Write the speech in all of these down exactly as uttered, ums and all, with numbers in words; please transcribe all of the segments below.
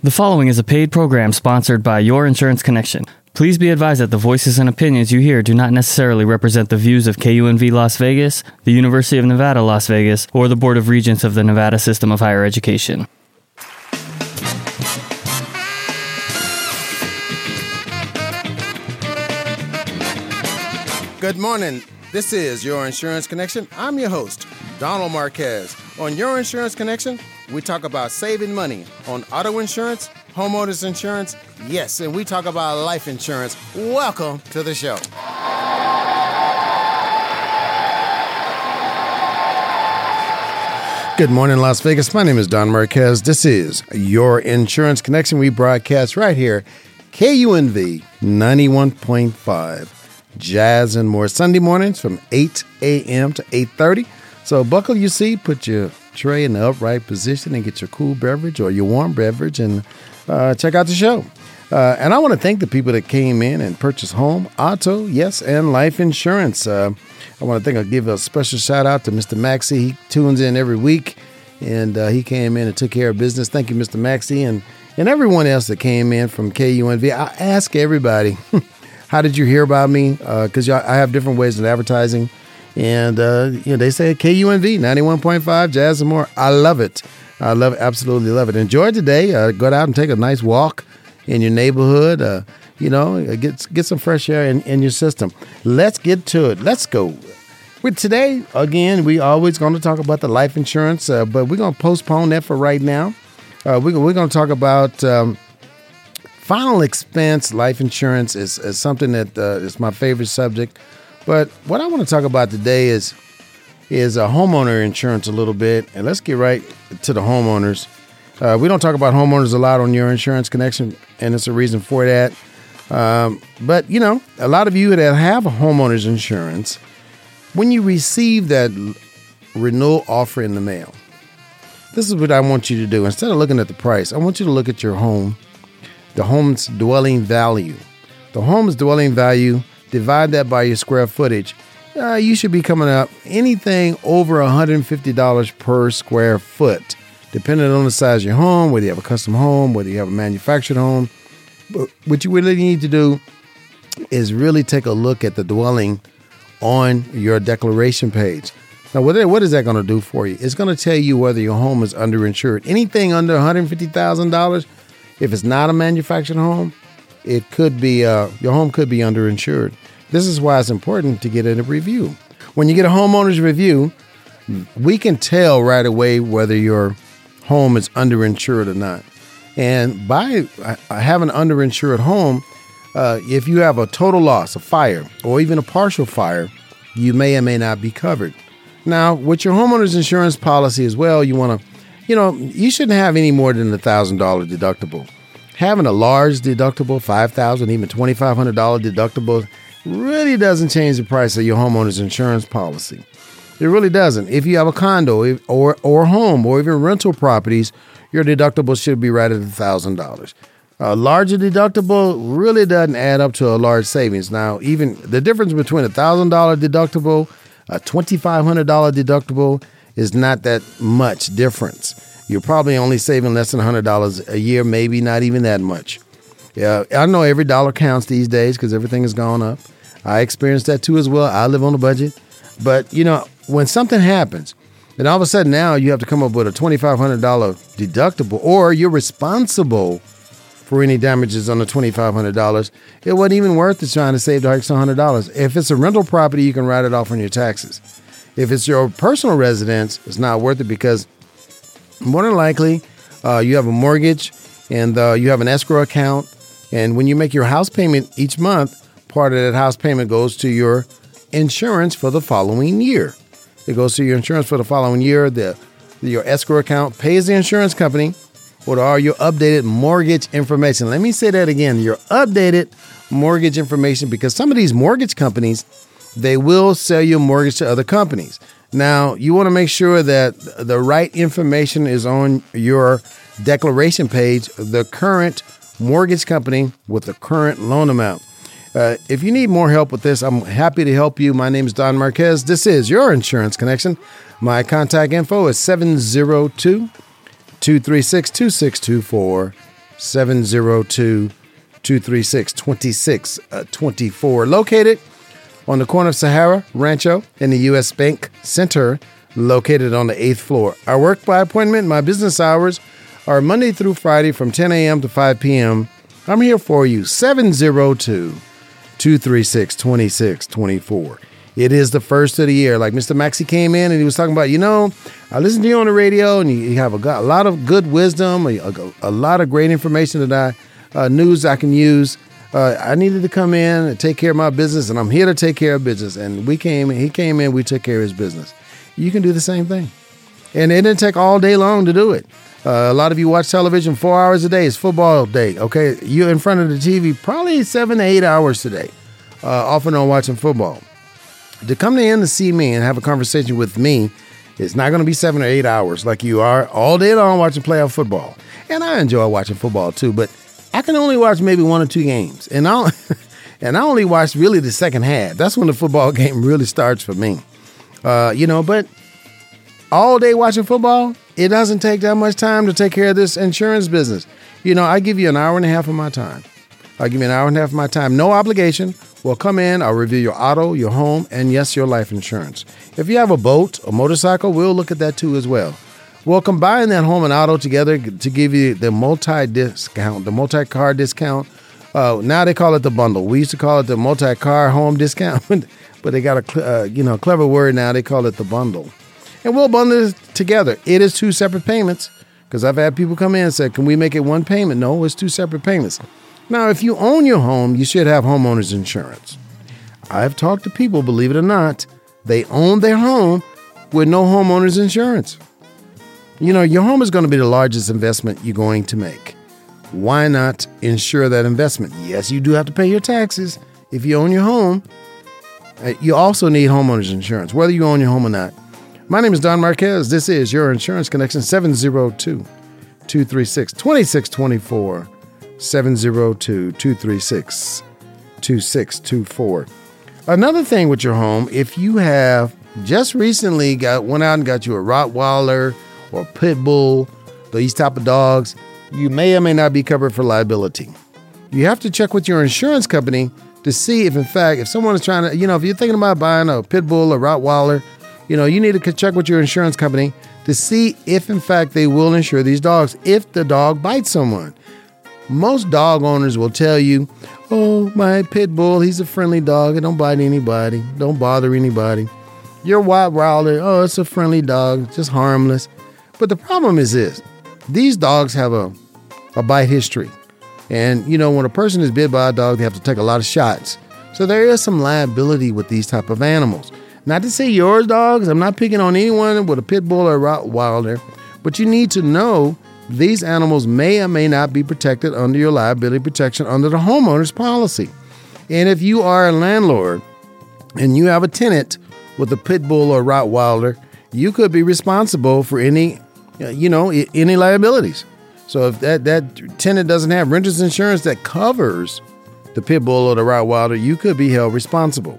The following is a paid program sponsored by Your Insurance Connection. Please be advised that the voices and opinions you hear do not necessarily represent the views of K U N V Las Vegas, the University of Nevada, Las Vegas, or the Board of Regents of the Nevada System of Higher Education. Good morning. This is Your Insurance Connection. I'm your host, Donald Marquez. On Your Insurance Connection, we talk about saving money on auto insurance, homeowners insurance, yes, and we talk about life insurance. Welcome to the show. Good morning, Las Vegas. My name is Don Marquez. This is Your Insurance Connection. We broadcast right here, K U N V ninety-one point five, Jazz and More, Sunday mornings from eight a.m. to eight thirty. So buckle your seat, put your tray in the upright position and get your cool beverage or your warm beverage and uh, check out the show. Uh, and I want to thank the people that came in and purchased home, auto, yes, and life insurance. Uh, I want to think I'll give a special shout out to Mister Maxey. He tunes in every week and uh, he came in and took care of business. Thank you, Mister Maxey, and, and everyone else that came in from K U N V. I ask everybody, how did you hear about me? Because uh, I have different ways of advertising. And, uh, you know, they say K U N V, ninety-one point five, Jazz and More. I love it. I love it. Absolutely love it. Enjoy today. Uh, go out and take a nice walk in your neighborhood. Uh, you know, get get some fresh air in, in your system. Let's get to it. Let's go. With today, again, we always going to talk about the life insurance, uh, but we're going to postpone that for right now. Uh, we, we're going to talk about um, final expense. Life insurance is, is something that uh, is my favorite subject. But what I want to talk about today is is a homeowner insurance a little bit. And let's get right to the homeowners. Uh, we don't talk about homeowners a lot on Your Insurance Connection, and it's a reason for that. Um, but, you know, a lot of you that have homeowners insurance, when you receive that renewal offer in the mail, this is what I want you to do. Instead of looking at the price, I want you to look at your home, the home's dwelling value. The home's dwelling value, divide that by your square footage. Uh, you should be coming up anything over one hundred fifty dollars per square foot, depending on the size of your home, whether you have a custom home, whether you have a manufactured home. But what you really need to do is really take a look at the dwelling on your declaration page. Now, what is that going to do for you? It's going to tell you whether your home is underinsured. Anything under one hundred fifty thousand dollars, if it's not a manufactured home, it could be, uh, your home could be underinsured. This is why it's important to get a review. When you get a homeowner's review, we can tell right away whether your home is underinsured or not. And by having an underinsured home, uh, if you have a total loss, a fire, or even a partial fire, you may or may not be covered. Now, with your homeowner's insurance policy as well, you want to, you know, you shouldn't have any more than a one thousand dollars deductible. Having a large deductible, five thousand dollars, even twenty-five hundred dollars deductible, really doesn't change the price of your homeowner's insurance policy. It really doesn't. If you have a condo or or home or even rental properties, your deductible should be right at one thousand dollars. A larger deductible really doesn't add up to a large savings. Now, even the difference between a one thousand dollars deductible, a twenty-five hundred dollars deductible is not that much difference. You're probably only saving less than one hundred dollars a year, maybe not even that much. Yeah, I know every dollar counts these days because everything has gone up. I experienced that too as well. I live on a budget. But, you know, when something happens, and all of a sudden now you have to come up with a twenty-five hundred dollars deductible or you're responsible for any damages on the twenty-five hundred dollars, it wasn't even worth it trying to save the extra one hundred dollars. If it's a rental property, you can write it off on your taxes. If it's your personal residence, it's not worth it because more than likely, uh, you have a mortgage and uh, you have an escrow account. And when you make your house payment each month, part of that house payment goes to your insurance for the following year. It goes to your insurance for the following year. The, your escrow account pays the insurance company with all your updated mortgage information. Let me say that again. Your updated mortgage information, because some of these mortgage companies, they will sell your mortgage to other companies. Now, you want to make sure that the right information is on your declaration page, the current mortgage company with the current loan amount. Uh, if you need more help with this, I'm happy to help you. My name is Don Marquez. This is Your Insurance Connection. My contact info is seven oh two, two three six, two six two four. seven oh two, two three six, two six two four. Located on the corner of Sahara Rancho and the U S. Bank Center, located on the eighth floor. I work by appointment. My business hours are Monday through Friday from ten a.m. to five p.m. I'm here for you. seven oh two, two three six, two six two four. It is the first of the year. Like Mister Maxey came in and he was talking about, you know, I listen to you on the radio and you have a, a lot of good wisdom, a, a lot of great information that I, uh, news I can use. Uh, I needed to come in and take care of my business, and I'm here to take care of business. And we came, he came in, we took care of his business. You can do the same thing. And it didn't take all day long to do it. Uh, a lot of you watch television four hours a day. It's football day, okay? You're in front of the T V probably seven to eight hours today, uh, off and on watching football. To come in to see me and have a conversation with me, it's not going to be seven or eight hours like you are all day long watching playoff football. And I enjoy watching football too, but I can only watch maybe one or two games, and I and I only watch really the second half. That's when the football game really starts for me, uh, you know. But all day watching football, it doesn't take that much time to take care of this insurance business. You know, I give you an hour and a half of my time. I give you an hour and a half of my time, no obligation. Well, come in. I'll review your auto, your home, and yes, your life insurance. If you have a boat or motorcycle, we'll look at that too as well. We'll combine that home and auto together to give you the multi-discount, the multi-car discount. Uh, now they call it the bundle. We used to call it the multi-car home discount, but they got a uh, you know clever word now. They call it the bundle. And we'll bundle it together. It is two separate payments, because I've had people come in and say, can we make it one payment? No, it's two separate payments. Now, if you own your home, you should have homeowner's insurance. I've talked to people, believe it or not, they own their home with no homeowner's insurance. You know, your home is going to be the largest investment you're going to make. Why not insure that investment? Yes, you do have to pay your taxes if you own your home. You also need homeowners insurance, whether you own your home or not. My name is Don Marquez. This is Your Insurance Connection, seven oh two, two three six, two six two four, seven oh two, two three six, two six two four. Another thing with your home, if you have just recently got went out and got you a Rottweiler, or pit bull, these type of dogs, you may or may not be covered for liability. You have to check with your insurance company to see if, in fact, if someone is trying to, you know, if you're thinking about buying a pit bull or Rottweiler, you know, you need to check with your insurance company to see if, in fact, they will insure these dogs if the dog bites someone. Most dog owners will tell you, oh, my pit bull, he's a friendly dog. It don't bite anybody. Don't bother anybody. Your Rottweiler, oh, it's a friendly dog, just harmless. But the problem is this, these dogs have a, a bite history. And, you know, when a person is bit by a dog, they have to take a lot of shots. So there is some liability with these type of animals. Not to say yours, dogs. I'm not picking on anyone with a pit bull or a Rottweiler. But you need to know these animals may or may not be protected under your liability protection under the homeowner's policy. And if you are a landlord and you have a tenant with a pit bull or a Rottweiler, you could be responsible for any You know, any liabilities. So if that, that tenant doesn't have renter's insurance that covers the pit bull or the Rottweiler, you could be held responsible.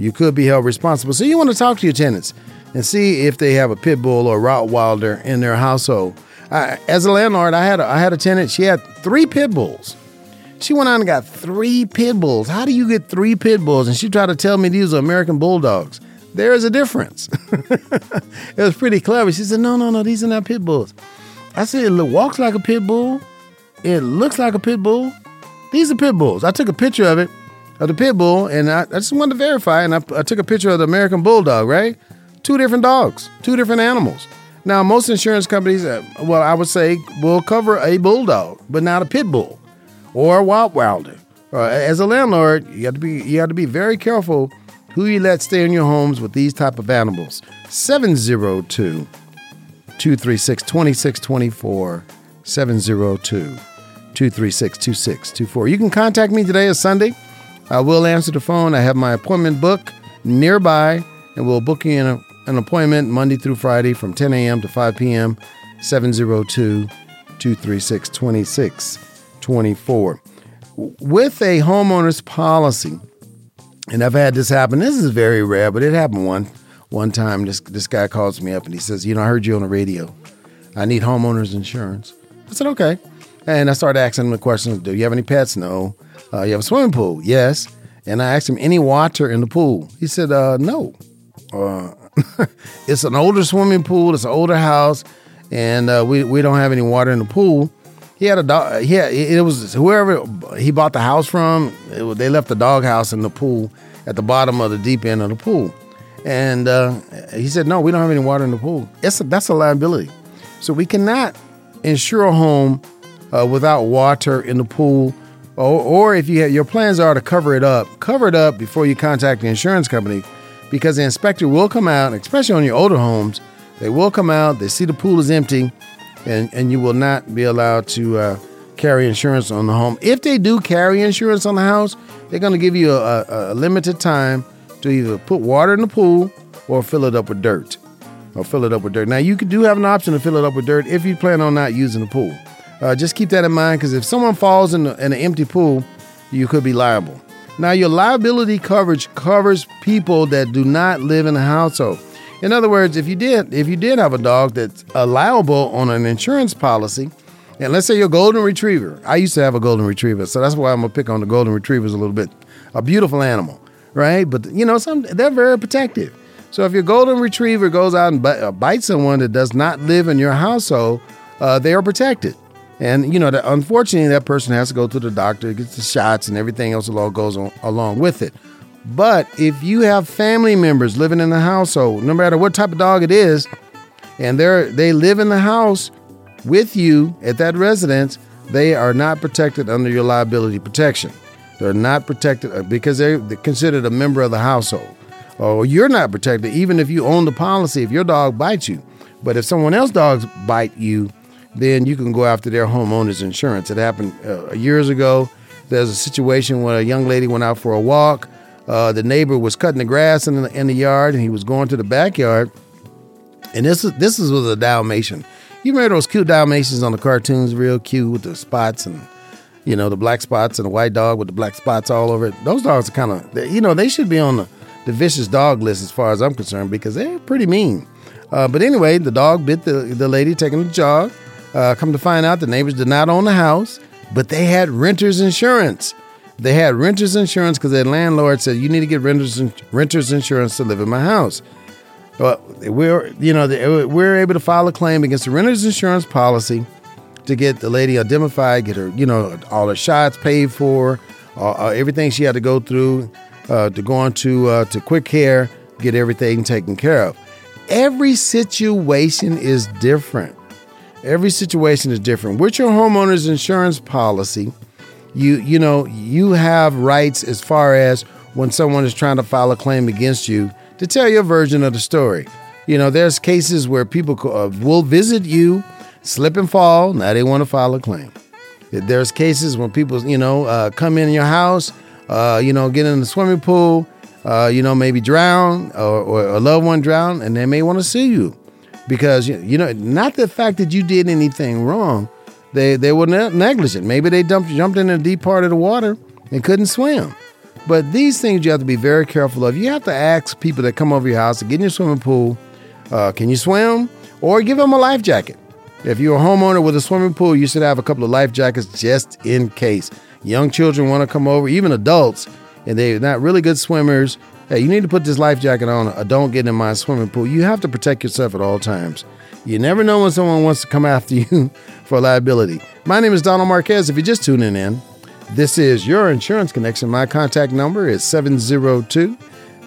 You could be held responsible. So you want to talk to your tenants and see if they have a pit bull or Rottweiler in their household. I, as a landlord, I had a, I had a tenant. She had three pit bulls. She went out and got three pit bulls. How do you get three pit bulls? And she tried to tell me these are American bulldogs. There is a difference. It was pretty clever. She said, no, no, no, these are not pit bulls. I said, it walks like a pit bull. It looks like a pit bull. These are pit bulls. I took a picture of it, of the pit bull, and I, I just wanted to verify, and I, I took a picture of the American bulldog, right? Two different dogs, two different animals. Now, most insurance companies, uh, well, I would say, will cover a bulldog, but not a pit bull or a Rottweiler. Uh, as a landlord, you have to be, you have to be very careful who you let stay in your homes with these type of animals. seven oh two, two three six, two six two four, seven oh two, two three six, two six two four. You can contact me today. It's Sunday. I will answer the phone. I have my appointment book nearby, and we'll book you in a, an appointment Monday through Friday from ten a.m. to five p.m., seven oh two, two three six, two six two four. With a homeowner's policy, and I've had this happen. This is very rare, but it happened one one time. This this guy calls me up and he says, you know, I heard you on the radio. I need homeowners insurance. I said, okay. And I started asking him the question, do you have any pets? No. Uh, you have a swimming pool? Yes. And I asked him, any water in the pool? He said, uh, no. Uh, it's an older swimming pool. It's an older house. And uh, we, we don't have any water in the pool. He had a dog. He had, it was whoever he bought the house from, it was, they left the dog house in the pool at the bottom of the deep end of the pool. And uh, he said, no, we don't have any water in the pool. It's a, that's a liability. So we cannot insure a home Uh, without water in the pool, or, or if you have, your plans are to cover it up, cover it up before you contact the insurance company, because the inspector will come out, especially on your older homes. They will come out, they see the pool is empty, and, and you will not be allowed to uh, carry insurance on the home. If they do carry insurance on the house, they're going to give you a, a, a limited time to either put water in the pool or fill it up with dirt, or fill it up with dirt. Now, you do have an option to fill it up with dirt if you plan on not using the pool. Uh, just keep that in mind, because if someone falls in, the, in an empty pool, you could be liable. Now, your liability coverage covers people that do not live in a household. In other words, if you did if you did have a dog that's allowable on an insurance policy, and let's say your golden retriever. I used to have a golden retriever, so that's why I'm going to pick on the golden retrievers a little bit. A beautiful animal, right? But, you know, some they're very protective. So if your golden retriever goes out and bites someone that does not live in your household, uh, they are protected. And, you know, that unfortunately, that person has to go to the doctor, gets the shots and everything else along goes on, along with it. But if you have family members living in the household, no matter what type of dog it is, and they they live in the house with you at that residence, they are not protected under your liability protection. They're not protected because they're considered a member of the household. Or you're not protected, even if you own the policy, if your dog bites you. But if someone else's dogs bite you, then you can go after their homeowner's insurance. It happened uh, years ago. There's a situation where a young lady went out for a walk. Uh, the neighbor was cutting the grass in the, in the yard, and he was going to the backyard. And this is, this is, was a Dalmatian. You remember those cute Dalmatians on the cartoons, real cute with the spots and, you know, the black spots, and the white dog with the black spots all over it. Those dogs are kind of, you know, they should be on the, the vicious dog list as far as I'm concerned, because they're pretty mean. Uh, but anyway, the dog bit the, the lady taking a jog. Uh, come to find out, the neighbors did not own the house, but they had renter's insurance. They had renter's insurance because their landlord said, you need to get renter's, in- renter's insurance to live in my house. Well, we're, you know, the, we're able to file a claim against the renter's insurance policy to get the lady identified, get her, you know, all her shots paid for, uh, uh, everything she had to go through uh, to go on to, uh, to quick care, get everything taken care of. Every situation is different. Every situation is different. With your homeowner's insurance policy, you you know, you have rights as far as when someone is trying to file a claim against you to tell your version of the story. You know, there's cases where people will visit you, slip and fall. Now they want to file a claim. There's cases when people, you know, uh, come in your house, uh, you know, get in the swimming pool, uh, you know, maybe drown or, or a loved one drown, and they may want to sue you. Because, you know, not the fact that you did anything wrong. They they were negligent. Maybe they dumped, jumped into a deep part of the water and couldn't swim. But these things you have to be very careful of. You have to ask people that come over your house to get in your swimming pool, uh, can you swim? Or give them a life jacket. If you're a homeowner with a swimming pool, you should have a couple of life jackets just in case. Young children want to come over, even adults, and they're not really good swimmers. Hey, you need to put this life jacket on or don't get in my swimming pool. You have to protect yourself at all times. You never know when someone wants to come after you for liability. My name is Donald Marquez. If you're just tuning in, this is Your Insurance Connection. My contact number is seven zero two,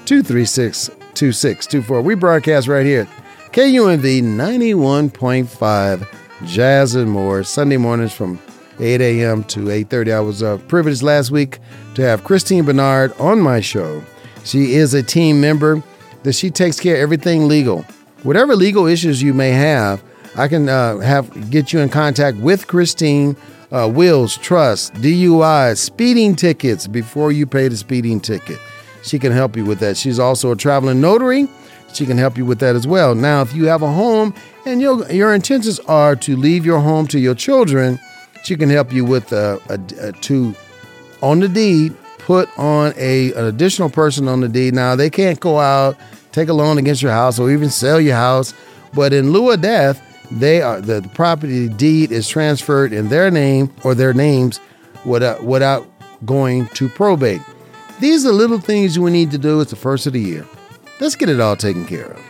two three six, two six two four. We broadcast right here at K U N V ninety-one point five Jazz and More, Sunday mornings from eight a.m. to eight thirty. I was uh, privileged last week to have Christine Bernard on my show. She is a team member that she takes care of everything legal. Whatever legal issues you may have, I can uh, have get you in contact with Christine. Uh, wills, trusts, D U Is, speeding tickets before you pay the speeding ticket. She can help you with that. She's also a traveling notary. She can help you with that as well. Now, if you have a home and your, your intentions are to leave your home to your children, she can help you with uh, a, a to on the deed. Put on a, an additional person on the deed. Now, they can't go out, take a loan against your house, or even sell your house. But in lieu of death, They are the, the property deed is transferred in their name or their names without, without going to probate. These are little things we need to do at the first of the year. Let's get it all taken care of.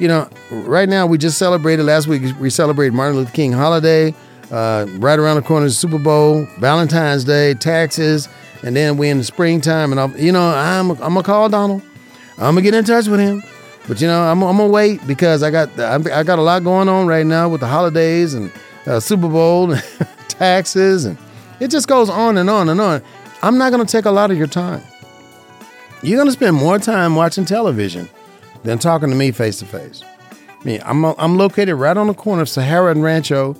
You know, right now we just celebrated, last week we celebrated Martin Luther King holiday, uh, right around the corner is the Super Bowl, Valentine's Day, taxes, and then we're in the springtime. And, I'll, you know, I'm I'm going to call Donald. I'm going to get in touch with him. But, you know, I'm, I'm going to wait because I got I got a lot going on right now with the holidays and uh, Super Bowl and taxes. And it just goes on and on and on. I'm not going to take a lot of your time. You're going to spend more time watching television than talking to me face to face. I mean, I'm I'm located right on the corner of Sahara and Rancho.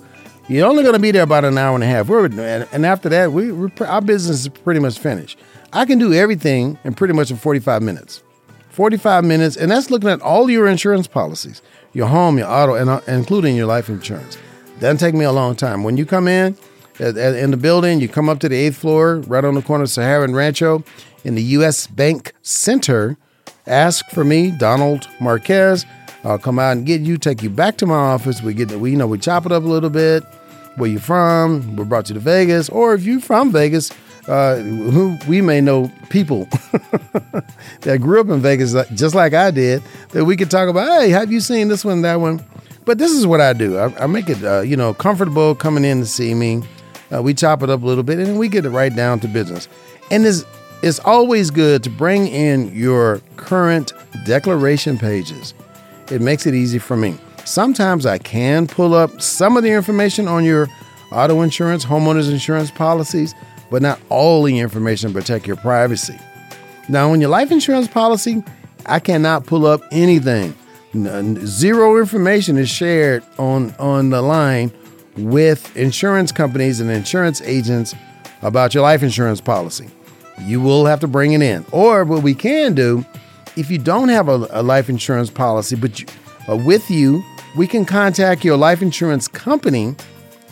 You're only going to be there about an hour and a half. We're, and after that, we we're, our business is pretty much finished. I can do everything in pretty much in forty-five minutes. forty-five minutes, and that's looking at all your insurance policies, your home, your auto, and uh, including your life insurance. Doesn't take me a long time. When you come in, at, at, in the building, you come up to the eighth floor, right on the corner of Sahara and Rancho, in the U S Bank Center. Ask for me, Donald Marquez. I'll come out and get you, take you back to my office. We get, we you know, we chop it up a little bit. Where you from? We brought you to Vegas, or if you from Vegas, uh, who we may know people that grew up in Vegas just like I did, that we could talk about. Hey, have you seen this one, that one? But this is what I do. I, I make it, uh, you know, comfortable coming in to see me. Uh, we chop it up a little bit, and then we get it right down to business. And this. It's always good to bring in your current declaration pages. It makes it easy for me. Sometimes I can pull up some of the information on your auto insurance, homeowners insurance policies, but not all the information to protect your privacy. Now, on your life insurance policy, I cannot pull up anything. Zero information is shared on, on the line with insurance companies and insurance agents about your life insurance policy. You will have to bring it in. Or what we can do, if you don't have a, a life insurance policy, but you, uh, with you, we can contact your life insurance company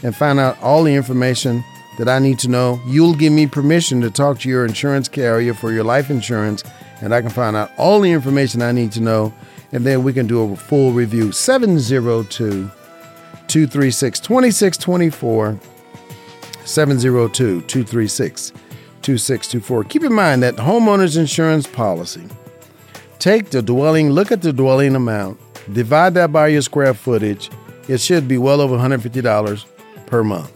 and find out all the information that I need to know. You'll give me permission to talk to your insurance carrier for your life insurance, and I can find out all the information I need to know, and then we can do a full review. seven oh two, two three six, two six two four, seven oh two, two three six, two six two four. two six two four. Keep in mind that homeowners insurance policy. Take the dwelling, look at the dwelling amount, divide that by your square footage. It should be well over one hundred fifty dollars per month.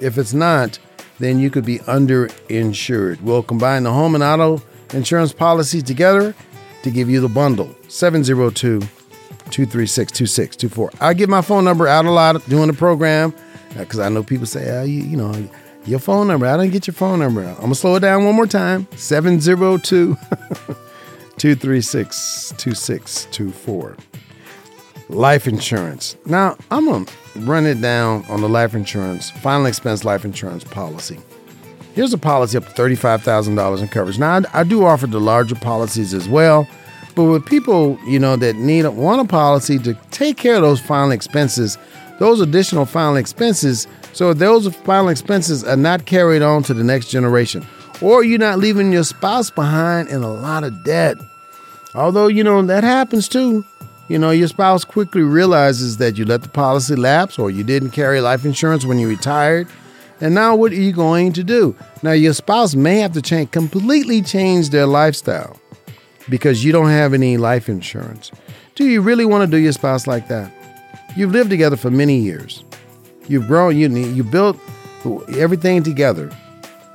If it's not, then you could be underinsured. We'll combine the home and auto insurance policies together to give you the bundle. seven oh two, two three six, two six two four. I get my phone number out a lot doing the program because I know people say, oh, you, you know, your phone number. I didn't get your phone number. I'm going to slow it down one more time. seven oh two, two three six, two six two four. Life insurance. Now, I'm going to run it down on the life insurance, final expense life insurance policy. Here's a policy up to thirty-five thousand dollars in coverage. Now, I do offer the larger policies as well, but with people, you know, that need want a policy to take care of those final expenses, those additional final expenses, so those final expenses are not carried on to the next generation, or you're not leaving your spouse behind in a lot of debt. Although, you know, that happens too. You know, your spouse quickly realizes that you let the policy lapse or you didn't carry life insurance when you retired. And now what are you going to do? Now, your spouse may have to change, completely change their lifestyle because you don't have any life insurance. Do you really want to do your spouse like that? You've lived together for many years. You've grown, you you built everything together.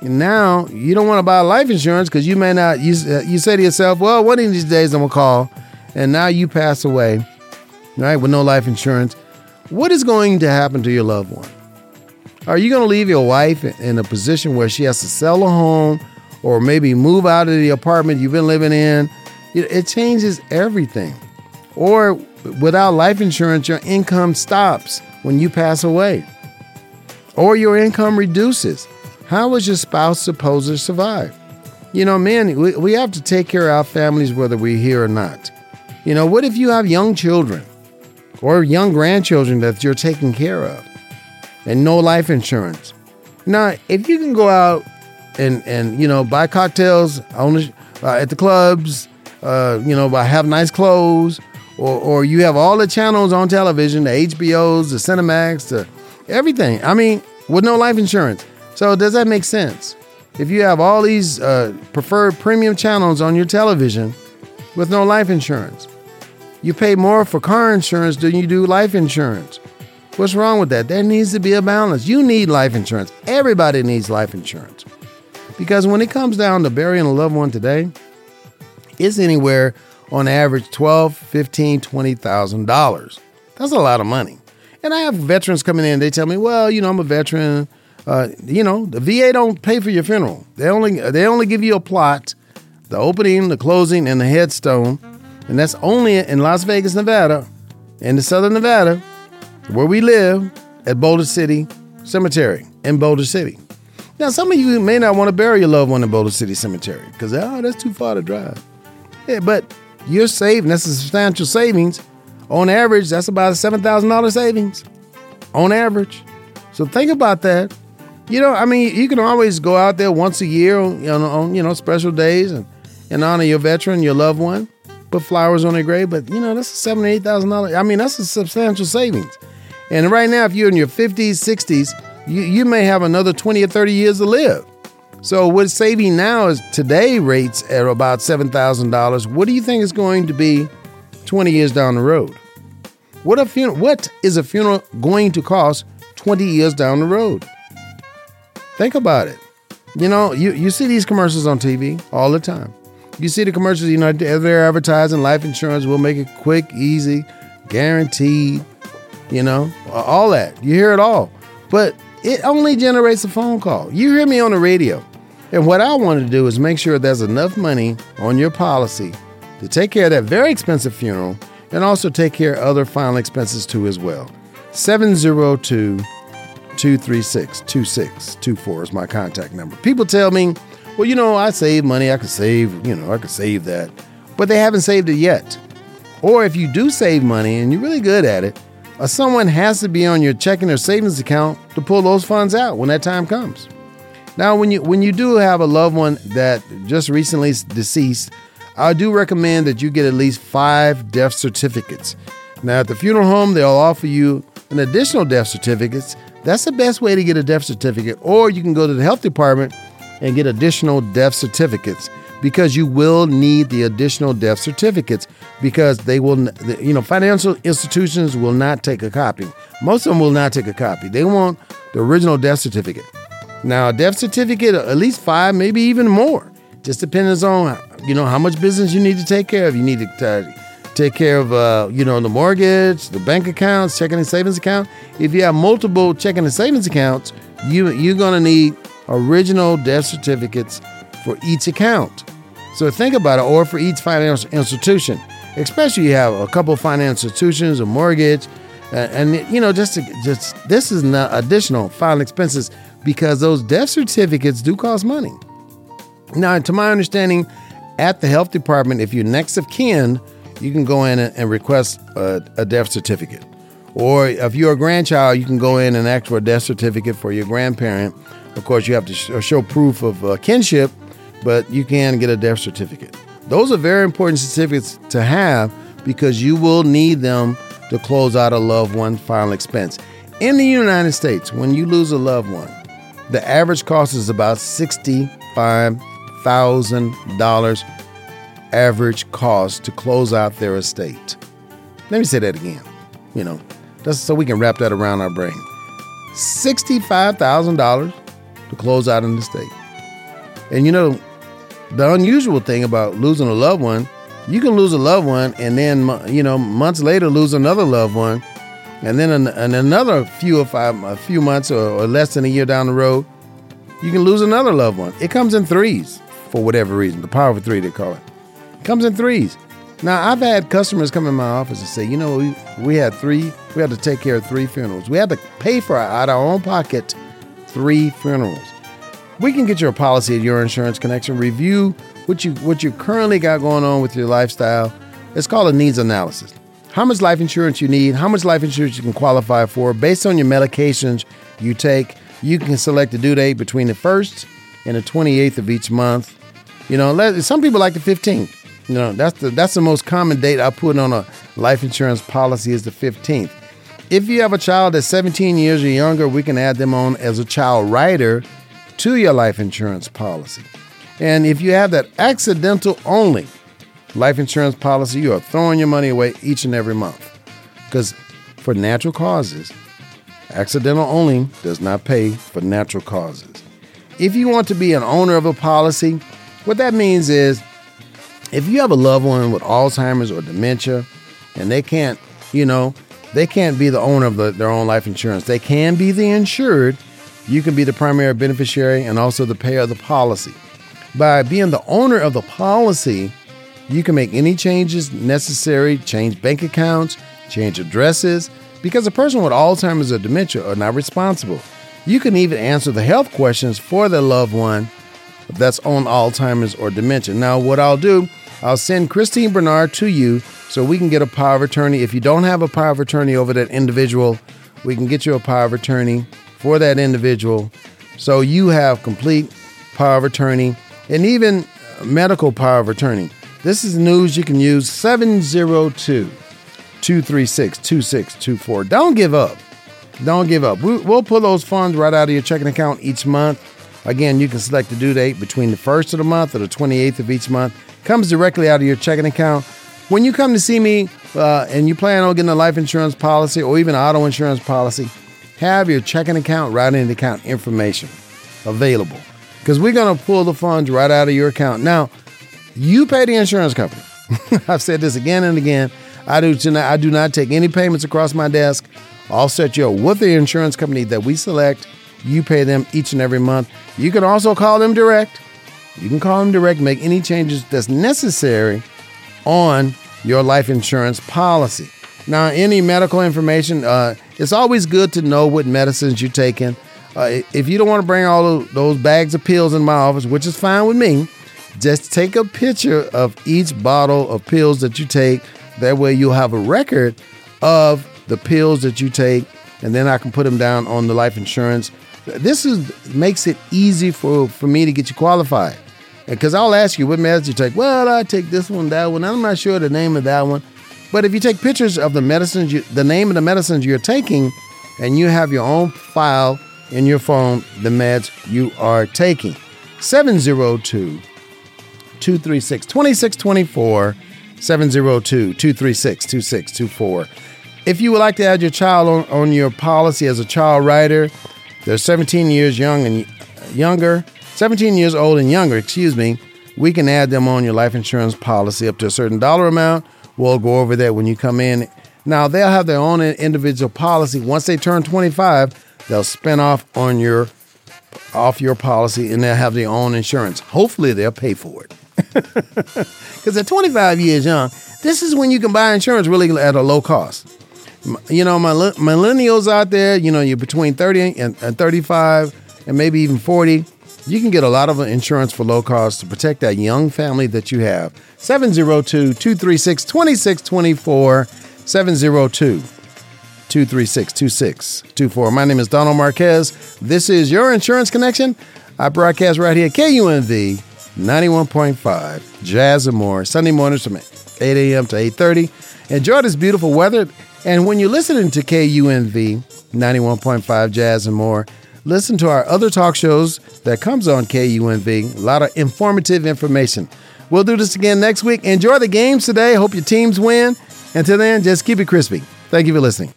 And now you don't want to buy life insurance because you may not, you, you say to yourself, well, one of these days I'm going to call. And now you pass away, right, with no life insurance. What is going to happen to your loved one? Are you going to leave your wife in a position where she has to sell a home or maybe move out of the apartment you've been living in? It, it changes everything. Or without life insurance, your income stops when you pass away, or your income reduces. How is your spouse supposed to survive? You know, men, we, we have to take care of our families whether we're here or not. You know, what if you have young children or young grandchildren that you're taking care of and no life insurance? Now, if you can go out and, and you know, buy cocktails on the, uh, at the clubs, uh, you know, buy, have nice clothes, or or you have all the channels on television, the H B Os, the Cinemax, the everything. I mean, with no life insurance. So does that make sense? If you have all these uh, preferred premium channels on your television with no life insurance, you pay more for car insurance than you do life insurance. What's wrong with that? There needs to be a balance. You need life insurance. Everybody needs life insurance. Because when it comes down to burying a loved one today, it's anywhere on average twelve thousand dollars, fifteen thousand dollars, twenty thousand dollars. That's a lot of money. And I have veterans coming in. They tell me, well, you know, I'm a veteran. Uh, you know, the V A don't pay for your funeral. They only they only give you a plot, the opening, the closing, and the headstone. And that's only in Las Vegas, Nevada, in the Southern Nevada, where we live at Boulder City Cemetery in Boulder City. Now, some of you may not want to bury your loved one in Boulder City Cemetery because, oh, that's too far to drive. Yeah, but you're saving. That's a substantial savings. On average, that's about a seven thousand dollars savings on average. So think about that. You know, I mean, you can always go out there once a year on, on you know, special days and, and honor your veteran, your loved one, put flowers on their grave. But, you know, that's a seven thousand dollars, eight thousand dollars. I mean, that's a substantial savings. And right now, if you're in your fifties, sixties, you, you may have another twenty or thirty years to live. So what's saving now is today rates at about seven thousand dollars. What do you think is going to be twenty years down the road? What a funeral, what is a funeral going to cost twenty years down the road? Think about it. You know, you, you see these commercials on T V all the time. You see the commercials, you know, they're advertising life insurance. We'll make it quick, easy, guaranteed, you know, all that. You hear it all. But it only generates a phone call. You hear me on the radio. And what I want to do is make sure there's enough money on your policy to take care of that very expensive funeral and also take care of other final expenses too as well. seven oh two, two three six, two six two four is my contact number. People tell me, well, you know, I save money. I could save, you know, I could save that. But they haven't saved it yet. Or if you do save money and you're really good at it, or someone has to be on your checking or savings account to pull those funds out when that time comes. Now, when you when you do have a loved one that just recently deceased, I do recommend that you get at least five death certificates. Now, at the funeral home, they'll offer you an additional death certificates. That's the best way to get a death certificate. Or you can go to the health department and get additional death certificates, because you will need the additional death certificates, because they will, you know, financial institutions will not take a copy. Most of them will not take a copy. They want the original death certificate. Now, a death certificate, at least five, maybe even more, just depends on, you know, how much business you need to take care of. You need to uh, take care of, uh, you know, the mortgage, the bank accounts, checking and savings account. If you have multiple checking and savings accounts, you, you're going to need original death certificates for each account. So think about it, or for each financial institution, especially you have a couple of financial institutions, a mortgage, uh, and, you know, just, to, just this is not additional final expenses, because those death certificates do cost money. Now, to my understanding, at the health department, if you're next of kin, you can go in and request a, a death certificate. Or if you're a grandchild, you can go in and ask for a death certificate for your grandparent. Of course, you have to sh- show proof of uh, kinship, but you can get a death certificate. Those are very important certificates to have, because you will need them to close out a loved one final expense. In the United States, when you lose a loved one, the average cost is about sixty-five thousand dollars average cost to close out their estate. Let me say that again, you know, just so we can wrap that around our brain. sixty-five thousand dollars to close out an estate. And you know, the unusual thing about losing a loved one, you can lose a loved one and then, you know, months later lose another loved one, and then an, an another few five, a few months or, or less than a year down the road, you can lose another loved one. It comes in threes for whatever reason. The power of three, they call it. It comes in threes. Now, I've had customers come in my office and say, you know, we, we had three, we had to take care of three funerals. We had to pay for our, out of our own pocket three funerals. We can get your policy at your insurance connection, review what you what you currently got going on with your lifestyle. It's called a needs analysis. How much life insurance you need, how much life insurance you can qualify for. Based on your medications you take, you can select a due date between the first and the twenty-eighth of each month. You know, some people like the fifteenth. You know, that's the that's the most common date I put on a Life insurance policy is the fifteenth. If you have a child that's seventeen years or younger, we can add them on as a child rider to your life insurance policy. And if you have that accidental only life insurance policy, you are throwing your money away each and every month. Because for natural causes, accidental only does not pay for natural causes. If you want to be an owner of a policy, what that means is if you have a loved one with Alzheimer's or dementia and they can't, you know, they can't be the owner of the, their own life insurance. They can be the insured. You can be the primary beneficiary and also the payer of the policy. By being the owner of the policy, you can make any changes necessary, change bank accounts, change addresses, because a person with Alzheimer's or dementia are not responsible. You can even answer the health questions for their loved one that's on Alzheimer's or dementia. Now, what I'll do, I'll send Christine Bernard to you so we can get a power of attorney. If you don't have a power of attorney over that individual, we can get you a power of attorney for that individual so you have complete power of attorney and even medical power of attorney. This is news you can use. Seven oh two, two three six, two six two four. Don't give up. Don't give up. We'll pull those funds right out of your checking account each month. Again, you can select the due date between the first of the month or the twenty-eighth of each month. Comes directly out of your checking account. When you come to see me uh, and you plan on getting a life insurance policy or even an auto insurance policy, have your checking account, routing account information available because we're going to pull the funds right out of your account. Now, you pay the insurance company. I've said this again and again. I do tonight. I do not take any payments across my desk. I'll set you up with the insurance company that we select. You pay them each and every month. You can also call them direct. You can call them direct, make any changes that's necessary on your life insurance policy. Now, any medical information, uh, it's always good to know what medicines you're taking. Uh, if you don't want to bring all those bags of pills in my office, which is fine with me, just take a picture of each bottle of pills that you take. That way you'll have a record of the pills that you take, and then I can put them down on the life insurance. This is makes it easy for, for me to get you qualified. Because I'll ask you what meds you take. Well, I take this one, that one. I'm not sure the name of that one. But if you take pictures of the medicines, you, the name of the medicines you're taking, and you have your own file in your phone, the meds you are taking. seven oh two, two three six, two six two four, seven oh two, two three six, two six two four. If you would like to add your child on, on your policy as a child rider, they're seventeen years young and younger, seventeen years old and younger, excuse me, we can add them on your life insurance policy up to a certain dollar amount. We'll go over that when you come in. Now, they'll have their own individual policy. Once they turn twenty-five, they'll spin off on your off your policy and they'll have their own insurance. Hopefully, they'll pay for it. Because at twenty-five years young, this is when you can buy insurance really at a low cost. You know, my millennials out there, you know, you're between thirty and thirty-five and maybe even forty. You can get a lot of insurance for low cost to protect that young family that you have. seven oh two, two three six, two six two four, seven oh two, two three six, two six two four. My name is Donald Marquez. This is your Insurance Connection. I broadcast right here, K U N V ninety-one point five, Jazz and More, Sunday mornings from eight a.m. to eight thirty. Enjoy this beautiful weather. And when you're listening to K U N V ninety-one point five, Jazz and More, listen to our other talk shows that comes on K U N V. A lot of informative information. We'll do this again next week. Enjoy the games today. Hope your teams win. Until then, just keep it crispy. Thank you for listening.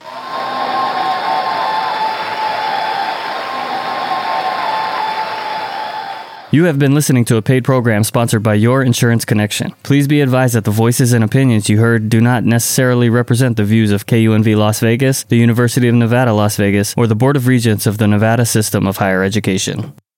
You have been listening to a paid program sponsored by Your Insurance Connection. Please be advised that the voices and opinions you heard do not necessarily represent the views of K U N V Las Vegas, the University of Nevada, Las Vegas, or the Board of Regents of the Nevada System of Higher Education.